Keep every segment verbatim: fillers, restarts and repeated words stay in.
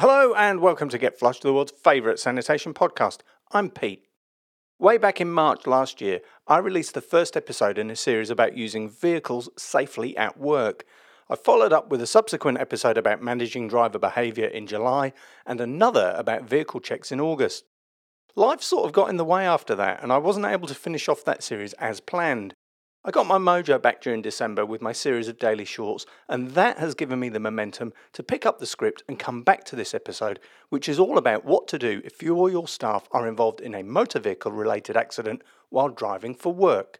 Hello and welcome to Get Flushed, the world's favourite sanitation podcast. I'm Pete. Way back in March last year, I released the first episode in a series about using vehicles safely at work. I followed up with a subsequent episode about managing driver behaviour in July and another about vehicle checks in August. Life sort of got in the way after that and I wasn't able to finish off that series as planned. I got my mojo back during December with my series of daily shorts, and that has given me the momentum to pick up the script and come back to this episode, which is all about what to do if you or your staff are involved in a motor vehicle related accident while driving for work.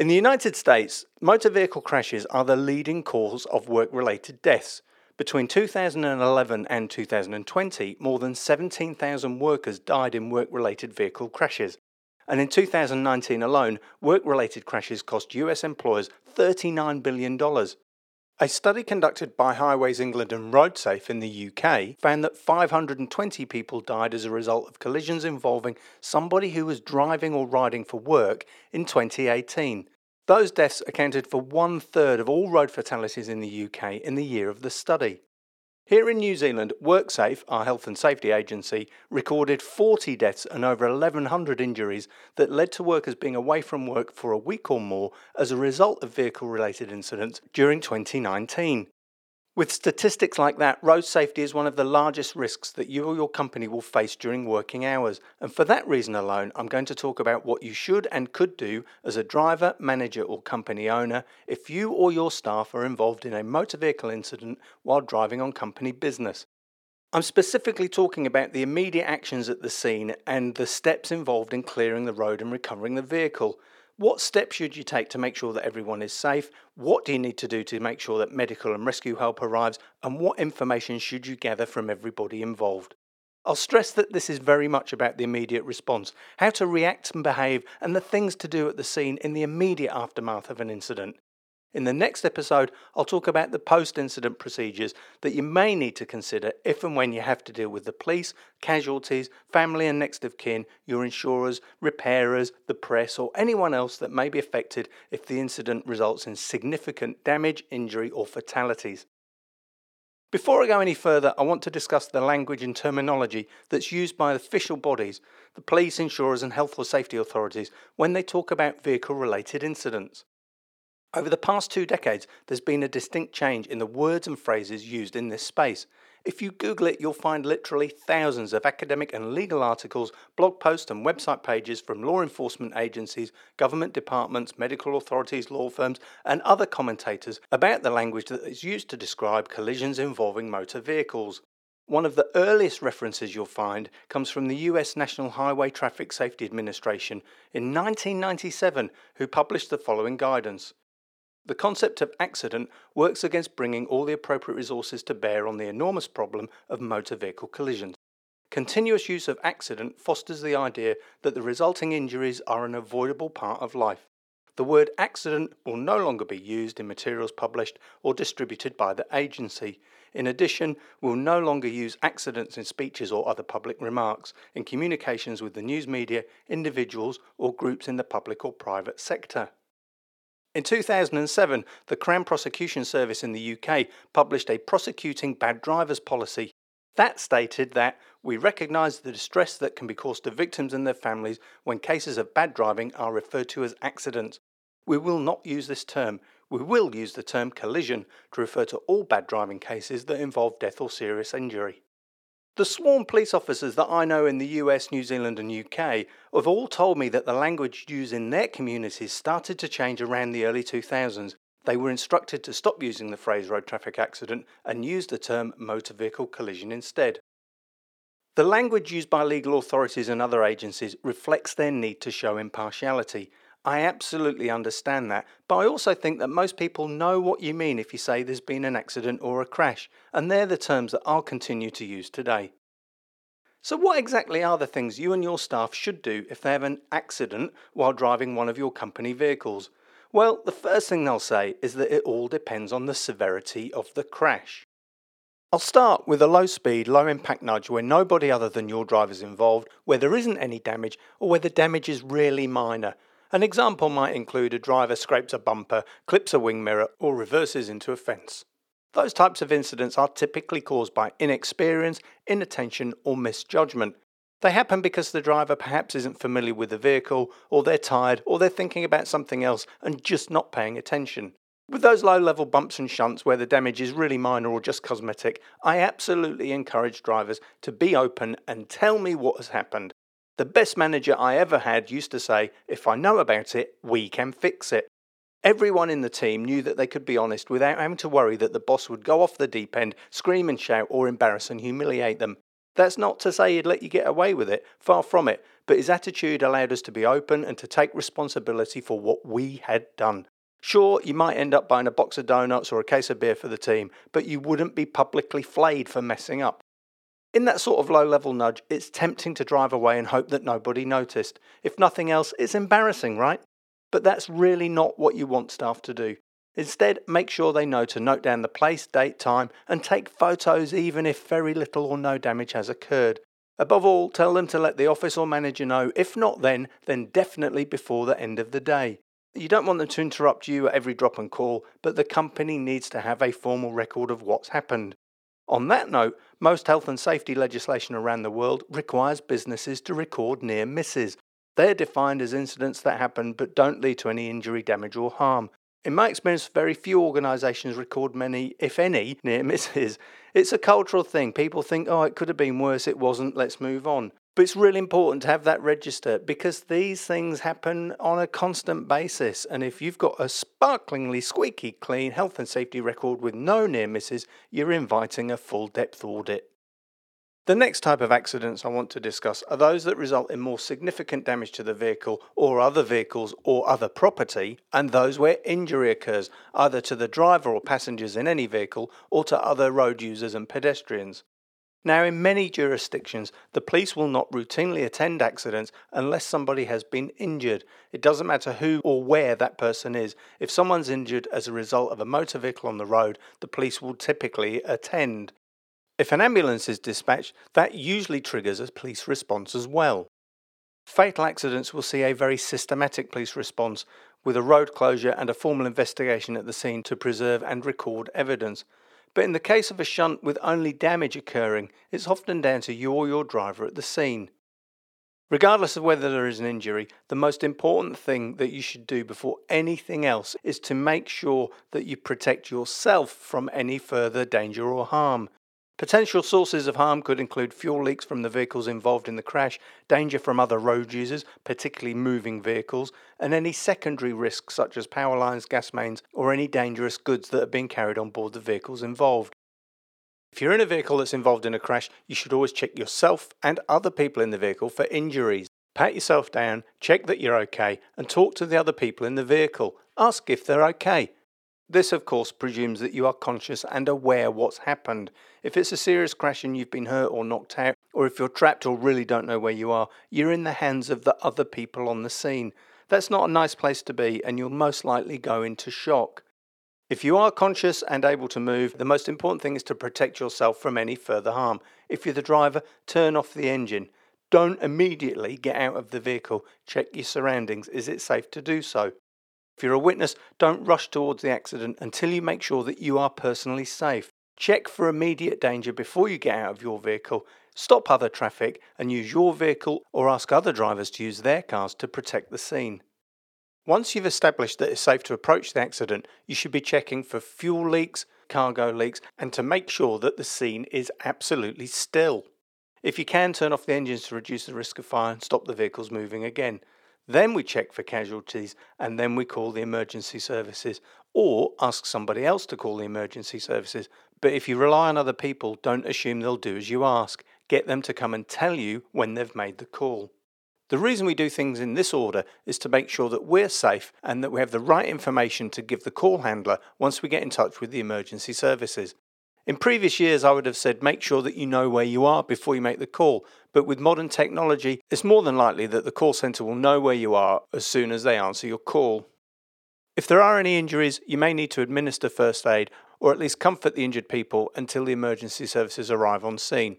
In the United States, motor vehicle crashes are the leading cause of work-related deaths. Between two thousand eleven and two thousand twenty, more than seventeen thousand workers died in work-related vehicle crashes. And in two thousand nineteen alone, work-related crashes cost U S employers thirty-nine billion dollars. A study conducted by Highways England and RoadSafe in the U K found that five hundred twenty people died as a result of collisions involving somebody who was driving or riding for work in twenty eighteen. Those deaths accounted for one third of all road fatalities in the U K in the year of the study. Here in New Zealand, WorkSafe, our health and safety agency, recorded forty deaths and over eleven hundred injuries that led to workers being away from work for a week or more as a result of vehicle-related incidents during twenty nineteen. With statistics like that, road safety is one of the largest risks that you or your company will face during working hours. And for that reason alone, I'm going to talk about what you should and could do as a driver, manager or company owner if you or your staff are involved in a motor vehicle incident while driving on company business. I'm specifically talking about the immediate actions at the scene and the steps involved in clearing the road and recovering the vehicle. What steps should you take to make sure that everyone is safe? What do you need to do to make sure that medical and rescue help arrives? And what information should you gather from everybody involved? I'll stress that this is very much about the immediate response, how to react and behave, and the things to do at the scene in the immediate aftermath of an incident. In the next episode, I'll talk about the post-incident procedures that you may need to consider if and when you have to deal with the police, casualties, family and next of kin, your insurers, repairers, the press or anyone else that may be affected if the incident results in significant damage, injury or fatalities. Before I go any further, I want to discuss the language and terminology that's used by official bodies, the police, insurers and health or safety authorities when they talk about vehicle-related incidents. Over the past two decades, there's been a distinct change in the words and phrases used in this space. If you Google it, you'll find literally thousands of academic and legal articles, blog posts and website pages from law enforcement agencies, government departments, medical authorities, law firms and other commentators about the language that is used to describe collisions involving motor vehicles. One of the earliest references you'll find comes from the U S National Highway Traffic Safety Administration in nineteen ninety-seven, who published the following guidance. The concept of accident works against bringing all the appropriate resources to bear on the enormous problem of motor vehicle collisions. Continuous use of accident fosters the idea that the resulting injuries are an avoidable part of life. The word accident will no longer be used in materials published or distributed by the agency. In addition, we'll no longer use accidents in speeches or other public remarks, in communications with the news media, individuals or groups in the public or private sector. In two thousand seven, the Crown Prosecution Service in the U K published a prosecuting bad drivers policy. That stated that we recognise the distress that can be caused to victims and their families when cases of bad driving are referred to as accidents. We will not use this term. We will use the term collision to refer to all bad driving cases that involve death or serious injury. The sworn police officers that I know in the U S, New Zealand and U K have all told me that the language used in their communities started to change around the early two thousands. They were instructed to stop using the phrase road traffic accident and use the term motor vehicle collision instead. The language used by legal authorities and other agencies reflects their need to show impartiality. I absolutely understand that, but I also think that most people know what you mean if you say there's been an accident or a crash, and they're the terms that I'll continue to use today. So what exactly are the things you and your staff should do if they have an accident while driving one of your company vehicles? Well, the first thing they'll say is that it all depends on the severity of the crash. I'll start with a low-speed, low-impact nudge where nobody other than your driver is involved, where there isn't any damage, or where the damage is really minor. An example might include a driver scrapes a bumper, clips a wing mirror, or reverses into a fence. Those types of incidents are typically caused by inexperience, inattention or misjudgment. They happen because the driver perhaps isn't familiar with the vehicle, or they're tired, or they're thinking about something else and just not paying attention. With those low-level bumps and shunts where the damage is really minor or just cosmetic, I absolutely encourage drivers to be open and tell me what has happened. The best manager I ever had used to say, if I know about it, we can fix it. Everyone in the team knew that they could be honest without having to worry that the boss would go off the deep end, scream and shout, or embarrass and humiliate them. That's not to say he'd let you get away with it, far from it, but his attitude allowed us to be open and to take responsibility for what we had done. Sure, you might end up buying a box of donuts or a case of beer for the team, but you wouldn't be publicly flayed for messing up. In that sort of low-level nudge, it's tempting to drive away and hope that nobody noticed. If nothing else, it's embarrassing, right? But that's really not what you want staff to do. Instead, make sure they know to note down the place, date, time, and take photos even if very little or no damage has occurred. Above all, tell them to let the office or manager know, if not then, then definitely before the end of the day. You don't want them to interrupt you at every drop and call, but the company needs to have a formal record of what's happened. On that note, most health and safety legislation around the world requires businesses to record near misses. They're defined as incidents that happen but don't lead to any injury, damage or harm. In my experience, very few organisations record many, if any, near misses. It's a cultural thing. People think, oh, it could have been worse, it wasn't, let's move on. But it's really important to have that register because these things happen on a constant basis. And if you've got a sparklingly squeaky clean health and safety record with no near misses, you're inviting a full depth audit. The next type of accidents I want to discuss are those that result in more significant damage to the vehicle or other vehicles or other property, and those where injury occurs either to the driver or passengers in any vehicle or to other road users and pedestrians. Now, in many jurisdictions, the police will not routinely attend accidents unless somebody has been injured. It doesn't matter who or where that person is. If someone's injured as a result of a motor vehicle on the road, the police will typically attend. If an ambulance is dispatched, that usually triggers a police response as well. Fatal accidents will see a very systematic police response with a road closure and a formal investigation at the scene to preserve and record evidence. But in the case of a shunt with only damage occurring, it's often down to you or your driver at the scene. Regardless of whether there is an injury, the most important thing that you should do before anything else is to make sure that you protect yourself from any further danger or harm. Potential sources of harm could include fuel leaks from the vehicles involved in the crash, danger from other road users, particularly moving vehicles, and any secondary risks such as power lines, gas mains, or any dangerous goods that are being carried on board the vehicles involved. If you're in a vehicle that's involved in a crash, you should always check yourself and other people in the vehicle for injuries. Pat yourself down, check that you're okay, and talk to the other people in the vehicle. Ask if they're okay. This, of course, presumes that you are conscious and aware what's happened. If it's a serious crash and you've been hurt or knocked out, or if you're trapped or really don't know where you are, you're in the hands of the other people on the scene. That's not a nice place to be, and you'll most likely go into shock. If you are conscious and able to move, the most important thing is to protect yourself from any further harm. If you're the driver, turn off the engine. Don't immediately get out of the vehicle. Check your surroundings. Is it safe to do so? If you're a witness, don't rush towards the accident until you make sure that you are personally safe. Check for immediate danger before you get out of your vehicle. Stop other traffic and use your vehicle or ask other drivers to use their cars to protect the scene. Once you've established that it's safe to approach the accident, you should be checking for fuel leaks, cargo leaks, and to make sure that the scene is absolutely still. If you can, turn off the engines to reduce the risk of fire and stop the vehicles moving again. Then we check for casualties and then we call the emergency services or ask somebody else to call the emergency services. But if you rely on other people, don't assume they'll do as you ask. Get them to come and tell you when they've made the call. The reason we do things in this order is to make sure that we're safe and that we have the right information to give the call handler once we get in touch with the emergency services. In previous years, I would have said make sure that you know where you are before you make the call, but with modern technology, it's more than likely that the call centre will know where you are as soon as they answer your call. If there are any injuries, you may need to administer first aid or at least comfort the injured people until the emergency services arrive on scene.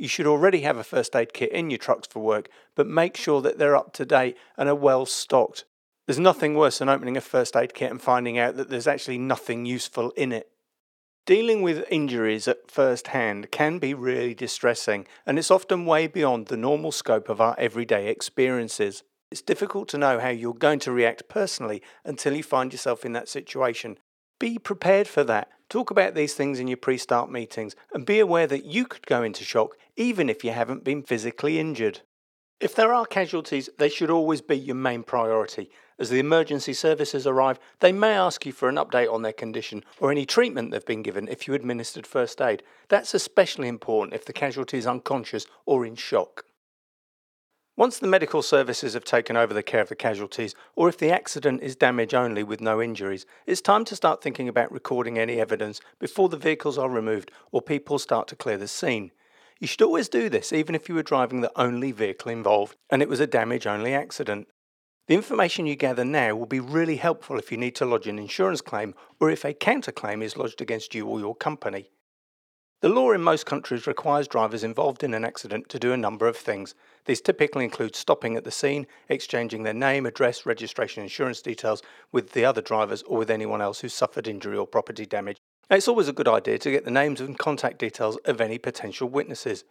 You should already have a first aid kit in your trucks for work, but make sure that they're up to date and are well stocked. There's nothing worse than opening a first aid kit and finding out that there's actually nothing useful in it. Dealing with injuries at first hand can be really distressing, and it's often way beyond the normal scope of our everyday experiences. It's difficult to know how you're going to react personally until you find yourself in that situation. Be prepared for that. Talk about these things in your pre-start meetings, and be aware that you could go into shock even if you haven't been physically injured. If there are casualties, they should always be your main priority. As the emergency services arrive, they may ask you for an update on their condition or any treatment they've been given if you administered first aid. That's especially important if the casualty is unconscious or in shock. Once the medical services have taken over the care of the casualties, or if the accident is damage only with no injuries, it's time to start thinking about recording any evidence before the vehicles are removed or people start to clear the scene. You should always do this, even if you were driving the only vehicle involved and it was a damage-only accident. The information you gather now will be really helpful if you need to lodge an insurance claim or if a counterclaim is lodged against you or your company. The law in most countries requires drivers involved in an accident to do a number of things. These typically include stopping at the scene, exchanging their name, address, registration, insurance details with the other drivers or with anyone else who suffered injury or property damage. It's always a good idea to get the names and contact details of any potential witnesses.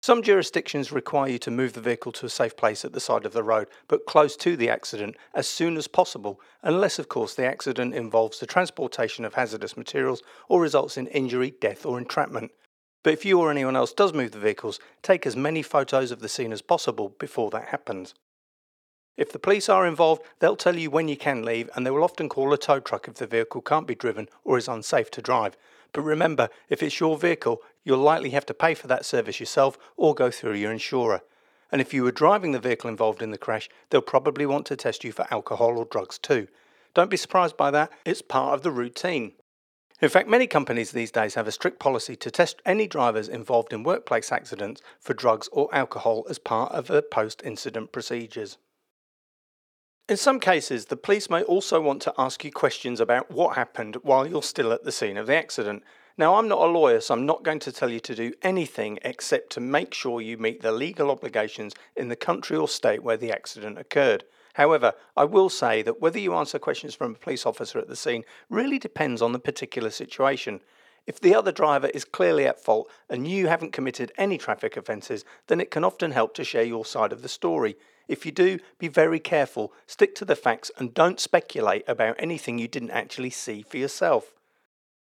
Some jurisdictions require you to move the vehicle to a safe place at the side of the road, but close to the accident as soon as possible, unless of course the accident involves the transportation of hazardous materials or results in injury, death or entrapment. But if you or anyone else does move the vehicles, take as many photos of the scene as possible before that happens. If the police are involved, they'll tell you when you can leave, and they will often call a tow truck if the vehicle can't be driven or is unsafe to drive. But remember, if it's your vehicle, you'll likely have to pay for that service yourself or go through your insurer. And if you were driving the vehicle involved in the crash, they'll probably want to test you for alcohol or drugs too. Don't be surprised by that, it's part of the routine. In fact, many companies these days have a strict policy to test any drivers involved in workplace accidents for drugs or alcohol as part of their post-incident procedures. In some cases, the police may also want to ask you questions about what happened while you're still at the scene of the accident. Now, I'm not a lawyer, so I'm not going to tell you to do anything except to make sure you meet the legal obligations in the country or state where the accident occurred. However, I will say that whether you answer questions from a police officer at the scene really depends on the particular situation. If the other driver is clearly at fault and you haven't committed any traffic offences, then it can often help to share your side of the story. If you do, be very careful, stick to the facts and don't speculate about anything you didn't actually see for yourself.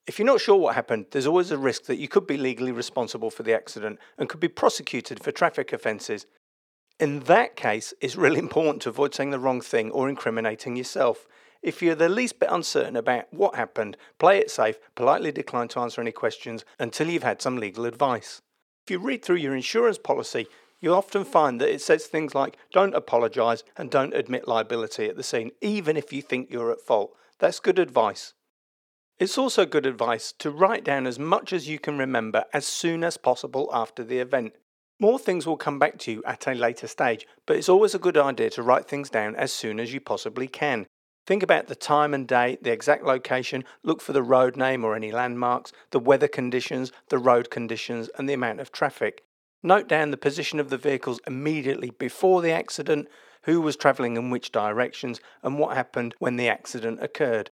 If you're not sure what happened, there's always a risk that you could be legally responsible for the accident and could be prosecuted for traffic offences. In that case, it's really important to avoid saying the wrong thing or incriminating yourself. If you're the least bit uncertain about what happened, play it safe, politely decline to answer any questions until you've had some legal advice. If you read through your insurance policy, you'll often find that it says things like don't apologise and don't admit liability at the scene, even if you think you're at fault. That's good advice. It's also good advice to write down as much as you can remember as soon as possible after the event. More things will come back to you at a later stage, but it's always a good idea to write things down as soon as you possibly can. Think about the time and date, the exact location, look for the road name or any landmarks, the weather conditions, the road conditions and the amount of traffic. Note down the position of the vehicles immediately before the accident, who was travelling in which directions and what happened when the accident occurred.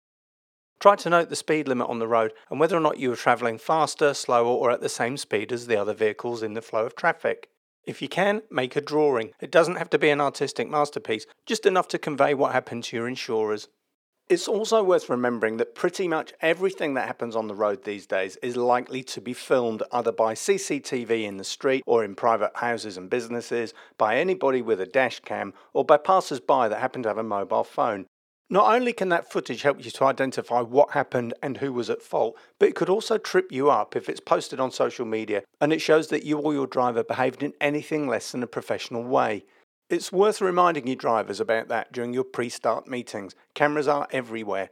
Try to note the speed limit on the road and whether or not you were travelling faster, slower or at the same speed as the other vehicles in the flow of traffic. If you can, make a drawing. It doesn't have to be an artistic masterpiece, just enough to convey what happened to your insurers. It's also worth remembering that pretty much everything that happens on the road these days is likely to be filmed either by C C T V in the street or in private houses and businesses, by anybody with a dash cam, or by passers-by that happen to have a mobile phone. Not only can that footage help you to identify what happened and who was at fault, but it could also trip you up if it's posted on social media and it shows that you or your driver behaved in anything less than a professional way. It's worth reminding you drivers about that during your pre-start meetings. Cameras are everywhere.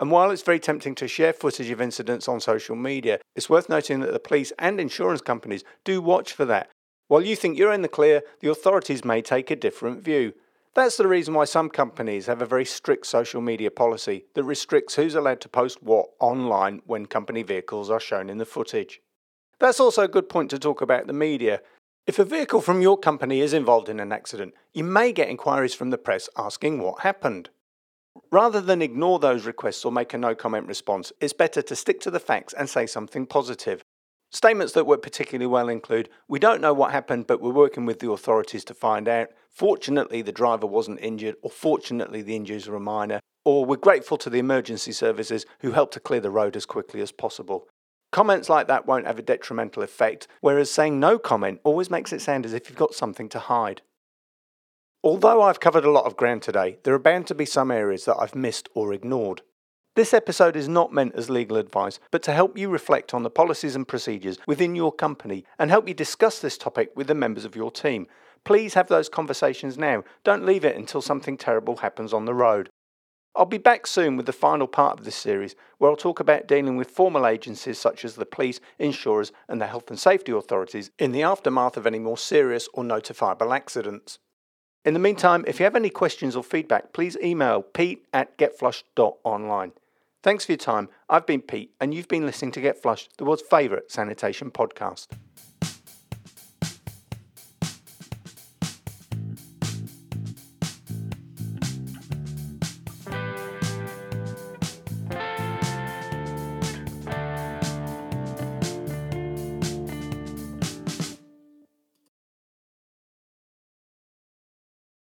And while it's very tempting to share footage of incidents on social media, it's worth noting that the police and insurance companies do watch for that. While you think you're in the clear, the authorities may take a different view. That's the reason why some companies have a very strict social media policy that restricts who's allowed to post what online when company vehicles are shown in the footage. That's also a good point to talk about the media. If a vehicle from your company is involved in an accident, you may get inquiries from the press asking what happened. Rather than ignore those requests or make a no-comment response, it's better to stick to the facts and say something positive. Statements that work particularly well include, "We don't know what happened, but we're working with the authorities to find out. Fortunately, the driver wasn't injured," or "Fortunately, the injuries were minor," or "We're grateful to the emergency services who helped to clear the road as quickly as possible." Comments like that won't have a detrimental effect, whereas saying no comment always makes it sound as if you've got something to hide. Although I've covered a lot of ground today, there are bound to be some areas that I've missed or ignored. This episode is not meant as legal advice, but to help you reflect on the policies and procedures within your company and help you discuss this topic with the members of your team. Please have those conversations now. Don't leave it until something terrible happens on the road. I'll be back soon with the final part of this series, where I'll talk about dealing with formal agencies such as the police, insurers, and the health and safety authorities in the aftermath of any more serious or notifiable accidents. In the meantime, if you have any questions or feedback, please email pete at getflushed.online. Thanks for your time. I've been Pete, and you've been listening to Get Flushed, the world's favourite sanitation podcast.